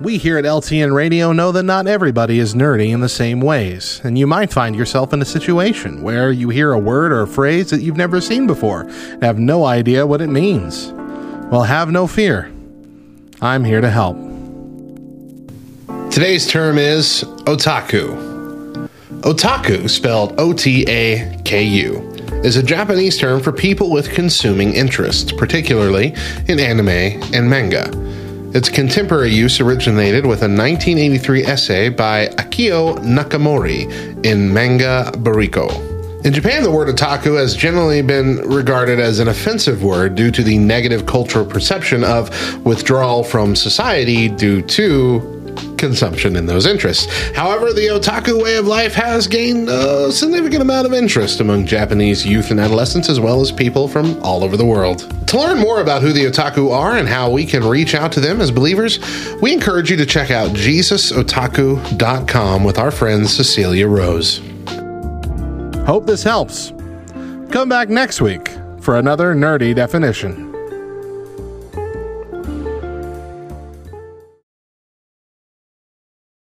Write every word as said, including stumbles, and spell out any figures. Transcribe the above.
We here at L T N Radio know that not everybody is nerdy in the same ways, and you might find yourself in a situation where you hear a word or a phrase that you've never seen before and have no idea what it means. Well, have no fear. I'm here to help. Today's term is otaku. Otaku, spelled O T A K U, is a Japanese term for people with consuming interests, particularly in anime and manga. Its contemporary use originated with a nineteen eighty-three essay by Akio Nakamori in manga Bariko. In Japan, the word otaku has generally been regarded as an offensive word due to the negative cultural perception of withdrawal from society due to consumption in those interests. However, the otaku way of life has gained a significant amount of interest among Japanese youth and adolescents, as well as people from all over the world. To learn more about who the otaku are and how we can reach out to them as believers, we encourage you to check out jesus otaku dot com with our friend Cecilia Rose. Hope this helps. Come back next week for another nerdy definition.